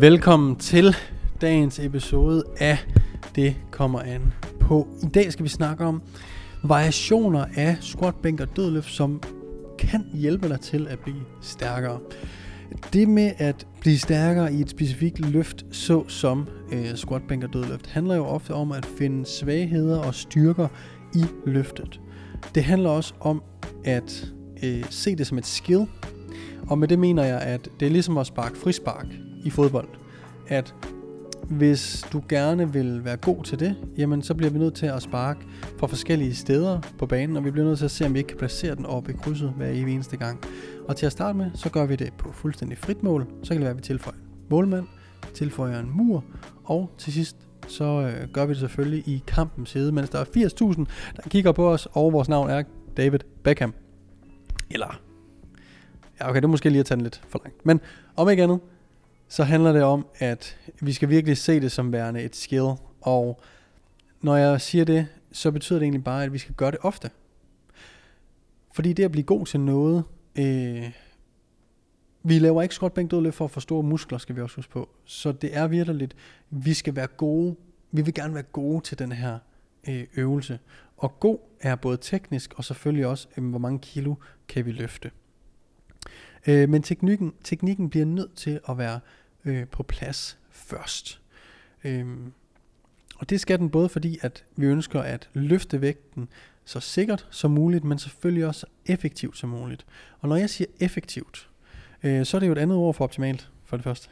Velkommen til dagens episode af Det Kommer An På. I dag skal vi snakke om variationer af squat, bænk og dødløft, som kan hjælpe dig til at blive stærkere. Det med at blive stærkere i et specifikt løft, såsom squat, bænk og dødløft, handler jo ofte om at finde svagheder og styrker i løftet. Det handler også om at se det som et skill, og med det mener jeg, at det er ligesom at sparke frispark i fodbold, at hvis du gerne vil være god til det, jamen så bliver vi nødt til at sparke fra forskellige steder på banen, og vi bliver nødt til at se, om vi ikke kan placere den oppe i krydset hver eneste gang. Og til at starte med, så gør vi det på fuldstændig frit mål, så kan det være, at vi tilføjer en målmand, tilføjer en mur, og til sidst, så gør vi det selvfølgelig i kampens hede, mens der er 80.000, der kigger på os, og vores navn er David Beckham. Eller, ja okay, det er måske lige at tage den lidt for langt, men om ikke andet, så handler det om, at vi skal virkelig se det som værende et skill. Og når jeg siger det, så betyder det egentlig bare, at vi skal gøre det ofte. Fordi det at blive god til noget, vi laver ikke squat, bænk, dødløft for at få store muskler, skal vi også huske på. Så det er virkelig, vi skal være gode. Vi vil gerne være gode til den her øvelse. Og god er både teknisk og selvfølgelig også, hvor mange kilo kan vi løfte. Men teknikken bliver nødt til at være på plads først. Og det skal den både fordi, at vi ønsker at løfte vægten så sikkert som muligt, men selvfølgelig også effektivt som muligt. Og når jeg siger effektivt, så er det jo et andet ord for optimalt, for det første.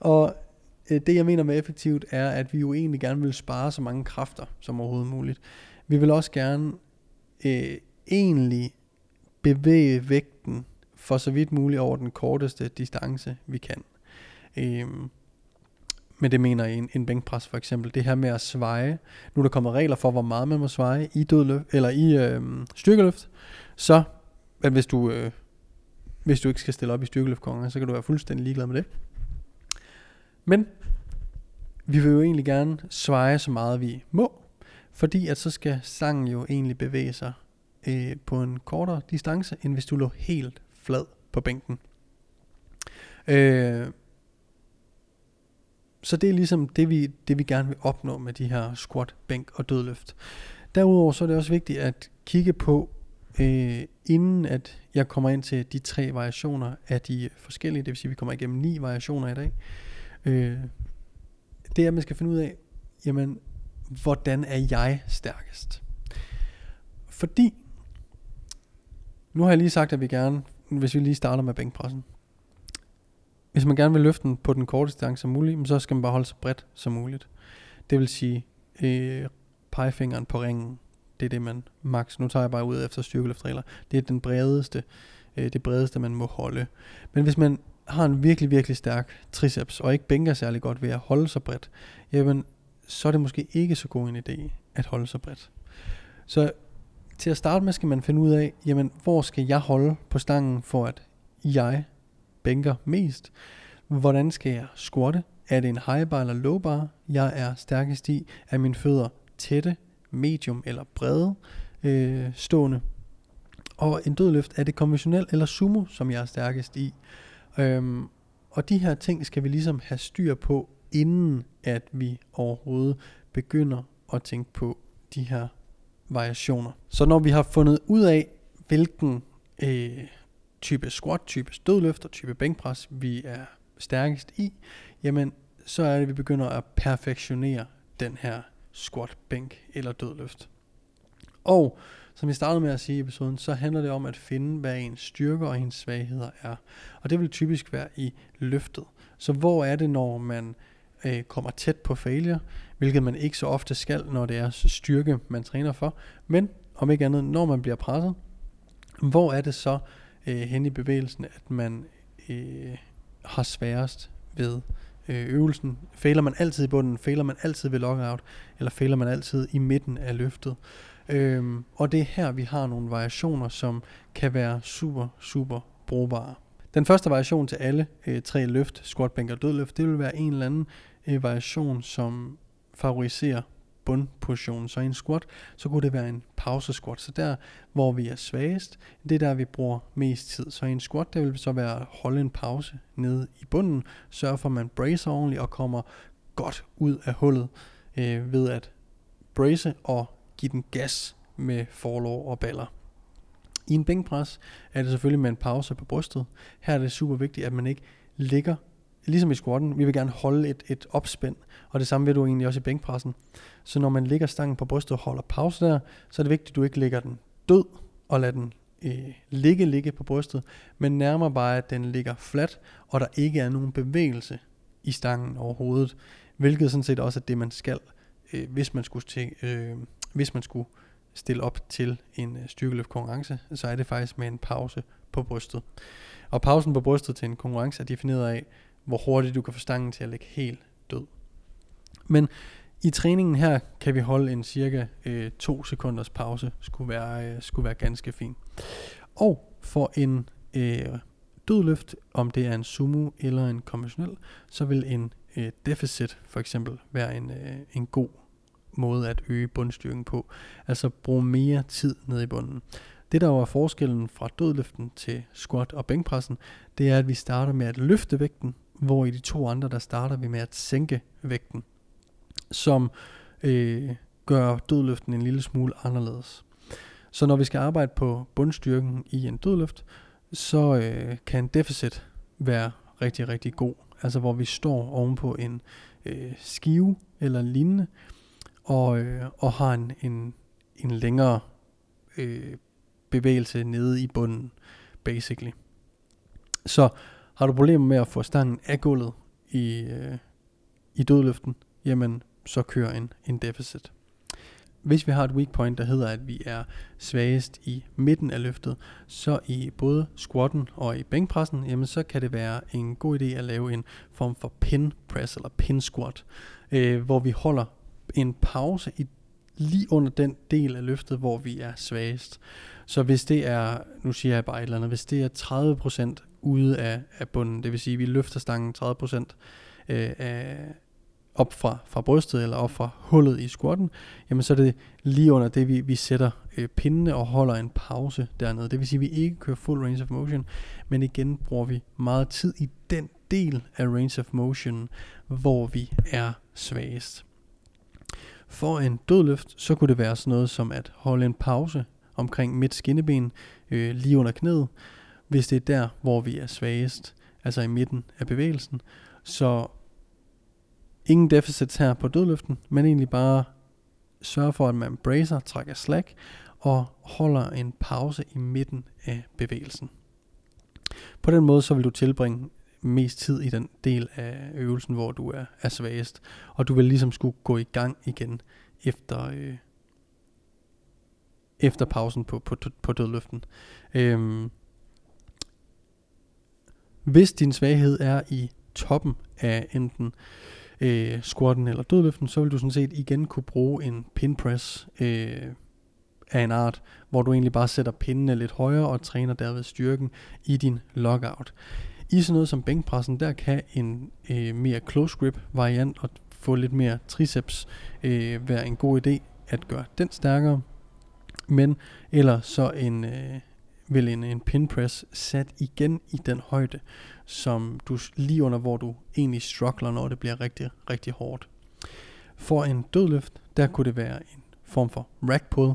Og det jeg mener med effektivt er, at vi jo egentlig gerne vil spare så mange kræfter som overhovedet muligt. Vi vil også gerne egentlig bevæge vægten for så vidt muligt over den korteste distance, vi kan. Men det mener en bænkpres for eksempel. Det her med at sveje. Nu der kommer regler for, hvor meget man må sveje i dødløft, eller i styrkeløft. Så at hvis du ikke skal stille op i styrkeløftkongen, så kan du være fuldstændig ligeglad med det. Men vi vil jo egentlig gerne sveje så meget vi må, fordi at så skal stangen jo egentlig bevæge sig på en kortere distance, end hvis du lå helt flad på bænken. Så det er ligesom det vi gerne vil opnå med de her squat, bænk og dødløft. Derudover så er det også vigtigt at kigge på, inden at jeg kommer ind til de tre variationer af de forskellige, det vil sige at vi kommer igennem 9 variationer i dag. Det er at man skal finde ud af, jamen hvordan er jeg stærkest? Fordi nu har jeg lige sagt, at vi gerne, hvis vi lige starter med bænkpressen. Hvis man gerne vil løfte den på den korte distance som muligt, så skal man bare holde så bredt som muligt. Det vil sige, pegefingeren på ringen, det er det man max. Nu tager jeg bare ud efter styrkeløftregler. Det er den bredeste, det bredeste man må holde. Men hvis man har en virkelig, virkelig stærk triceps, og ikke bænker særlig godt ved at holde så bredt, jamen, så er det måske ikke så god en idé at holde så bredt. Så til at starte med skal man finde ud af, jamen hvor skal jeg holde på stangen for at jeg bænker mest? Hvordan skal jeg squatte? Er det en high bar eller low bar? Jeg er stærkest i, er mine fødder tætte, medium eller brede stående? Og en dødløft, er det konventionel eller sumo, som jeg er stærkest i? Og de her ting skal vi ligesom have styr på, inden at vi overhovedet begynder at tænke på de her variationer. Så når vi har fundet ud af, hvilken type squat, type dødløft og type bænkpres vi er stærkest i, jamen så er det, at vi begynder at perfektionere den her squat, bænk eller dødløft. Og som vi startede med at sige i episoden, så handler det om at finde, hvad ens styrker og ens svagheder er. Og det vil typisk være i løftet. Så hvor er det, når man kommer tæt på failure, hvilket man ikke så ofte skal, når det er styrke, man træner for. Men om ikke andet, når man bliver presset, hvor er det så hen i bevægelsen, at man har sværest ved øvelsen? Failer man altid i bunden? Failer man altid ved lockout? Eller failer man altid i midten af løftet? Og det er her, vi har nogle variationer, som kan være super, super brugbare. Den første variation til alle tre løft, squat, bænk og dødløft, det vil være en eller anden variation, som favoriserer bundpositionen. Så i en squat, så kunne det være en pause squat. Så der, hvor vi er svagest, det er der, vi bruger mest tid. Så i en squat, der vil så være at holde en pause nede i bunden, sørge for, at man bracer ordentligt og kommer godt ud af hullet ved at brace og give den gas med forlår og baller. I en bænkpres er det selvfølgelig med en pause på brystet. Her er det super vigtigt, at man ikke ligger, ligesom i squatten, vi vil gerne holde et opspænd, og det samme vil du egentlig også i bænkpressen. Så når man ligger stangen på brystet og holder pause der, så er det vigtigt, at du ikke ligger den død og lader den ligge på brystet, men nærmere bare, at den ligger flat, og der ikke er nogen bevægelse i stangen overhovedet, hvilket sådan set også er det, man skal, hvis man skulle stille op til en styrkeløftkonkurrence, så er det faktisk med en pause på brystet. Og pausen på brystet til en konkurrence er defineret af, hvor hurtigt du kan få stangen til at ligge helt død. Men i træningen her kan vi holde en cirka 2 sekunders pause, skulle være ganske fint. Og for en dødløft, om det er en sumo eller en konventionel, så vil en deficit for eksempel være en god måde at øge bundstyrken på, altså bruge mere tid nede i bunden. Det der var forskellen fra dødløften til squat og bænkpressen, det er, at vi starter med at løfte vægten, hvor i de to andre, der starter vi med at sænke vægten, som gør dødløften en lille smule anderledes. Så når vi skal arbejde på bundstyrken i en dødløft, så kan en deficit være rigtig, rigtig god, altså hvor vi står ovenpå en skive eller lignende, og har en længere bevægelse nede i bunden, basically. Så har du problemer med at få stangen af gulvet i dødløften, jamen så kører en deficit. Hvis vi har et weak point, der hedder, at vi er svagest i midten af løftet, så i både squatten og i bænkpressen, jamen så kan det være en god idé at lave en form for pin press eller pin squat, hvor vi holder en pause lige under den del af løftet, hvor vi er svagest. Så hvis det er, nu siger jeg bare et eller andet, hvis det er 30% ude af bunden, det vil sige, at vi løfter stangen 30% op fra brystet eller op fra hullet i squatten, jamen så er det lige under det, vi sætter pindene og holder en pause dernede. Det vil sige, at vi ikke kører full range of motion, men igen bruger vi meget tid i den del af range of motion, hvor vi er svagest. For en dødløft, så kunne det være sådan noget som at holde en pause omkring midt skinneben, lige under knæet, hvis det er der, hvor vi er svagest, altså i midten af bevægelsen. Så ingen deficits her på dødløften, men egentlig bare sørge for, at man bracer, trækker slack og holder en pause i midten af bevægelsen. På den måde, så vil du tilbringe mest tid i den del af øvelsen, hvor du er svagest, og du vil ligesom skulle gå i gang igen efter pausen på dødløften. Hvis din svaghed er i toppen af enten squatten eller dødløften, så vil du sådan set igen kunne bruge en pin press af en art, hvor du egentlig bare sætter pindene lidt højere og træner derved styrken i din lockout. I sådan noget som bænkpressen, der kan en mere close grip variant og få lidt mere triceps være en god idé at gøre den stærkere. Men ellers så vil en pin press sat igen i den højde, som du lige under, hvor du egentlig struggler, når det bliver rigtig, rigtig hårdt. For en dødløft, der kunne det være en form for rack pull.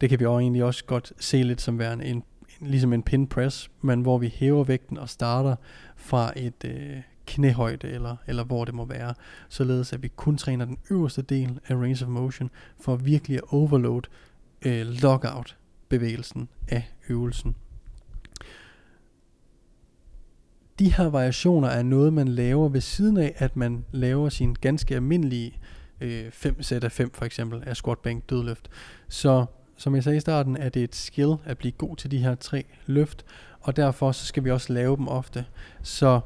Det kan vi også egentlig også godt se lidt som værende ligesom en pin press, men hvor vi hæver vægten og starter fra et knæhøjde, eller hvor det må være, således at vi kun træner den øverste del af range of motion, for virkelig at overload lockout bevægelsen af øvelsen. de her variationer er noget, man laver ved siden af, at man laver sin ganske almindelige 5 sæt af 5 for eksempel af squat, bænk, dødløft. Så som jeg sagde i starten, er det et skill at blive god til de her 3 løft, og derfor så skal vi også lave dem ofte. Så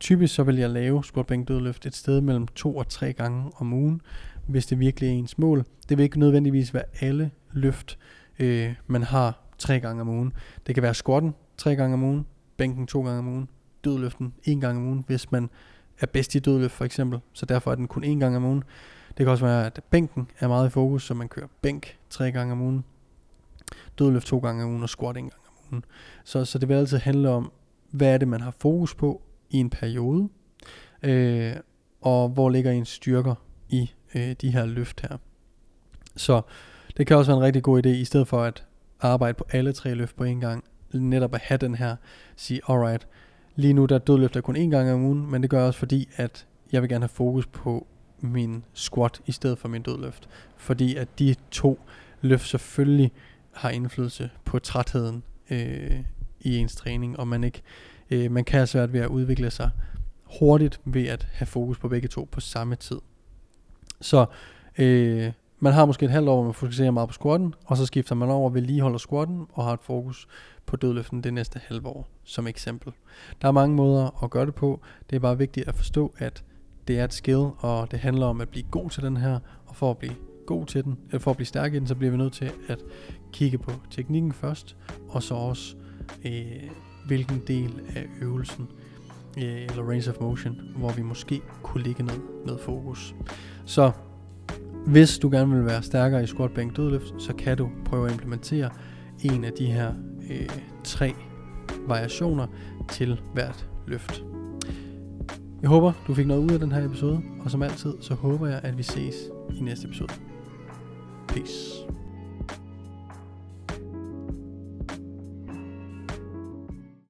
typisk så vil jeg lave squat, bænk, dødløft et sted mellem 2 og 3 gange om ugen, hvis det virkelig er ens mål. Det vil ikke nødvendigvis være alle løft, man har 3 gange om ugen. Det kan være squatten 3 gange om ugen, bænken 2 gange om ugen, dødløften 1 gang om ugen, hvis man er bedst i dødløft for eksempel, så derfor er den kun 1 gang om ugen. Det kan også være, at bænken er meget i fokus, så man kører bænk 3 gange om ugen, dødløft 2 gange om ugen og squat 1 gang om ugen. Så det vil altid handle om, hvad er det, man har fokus på i en periode, og hvor ligger ens styrker i de her løft her. Så det kan også være en rigtig god idé, i stedet for at arbejde på alle 3 løft på en gang, netop at have den her, sige alright, lige nu der dødløfter kun 1 gang om ugen, men det gør jeg også fordi, at jeg vil gerne have fokus på min squat i stedet for min dødløft. Fordi at de 2 løft selvfølgelig har indflydelse på trætheden i ens træning, og man kan have svært ved at udvikle sig hurtigt ved at have fokus på begge 2 på samme tid. Så man har måske et halvt år, hvor man fokuserer meget på squatten, og så skifter man over, vedligeholder squatten og har et fokus på dødløften det næste halve år, som eksempel. Der er mange måder at gøre det på. Det er bare vigtigt at forstå, at det er et skill, og det handler om at blive god til den her, og for at blive god til den, eller for at blive stærk i den, så bliver vi nødt til at kigge på teknikken først, og så også hvilken del af øvelsen, eller range of motion, hvor vi måske kunne ligge noget fokus. Så hvis du gerne vil være stærkere i squat, bænk, dødløft, så kan du prøve at implementere en af de her 3 variationer til hvert løft. Jeg håber, du fik noget ud af den her episode, og som altid, så håber jeg, at vi ses i næste episode. Peace.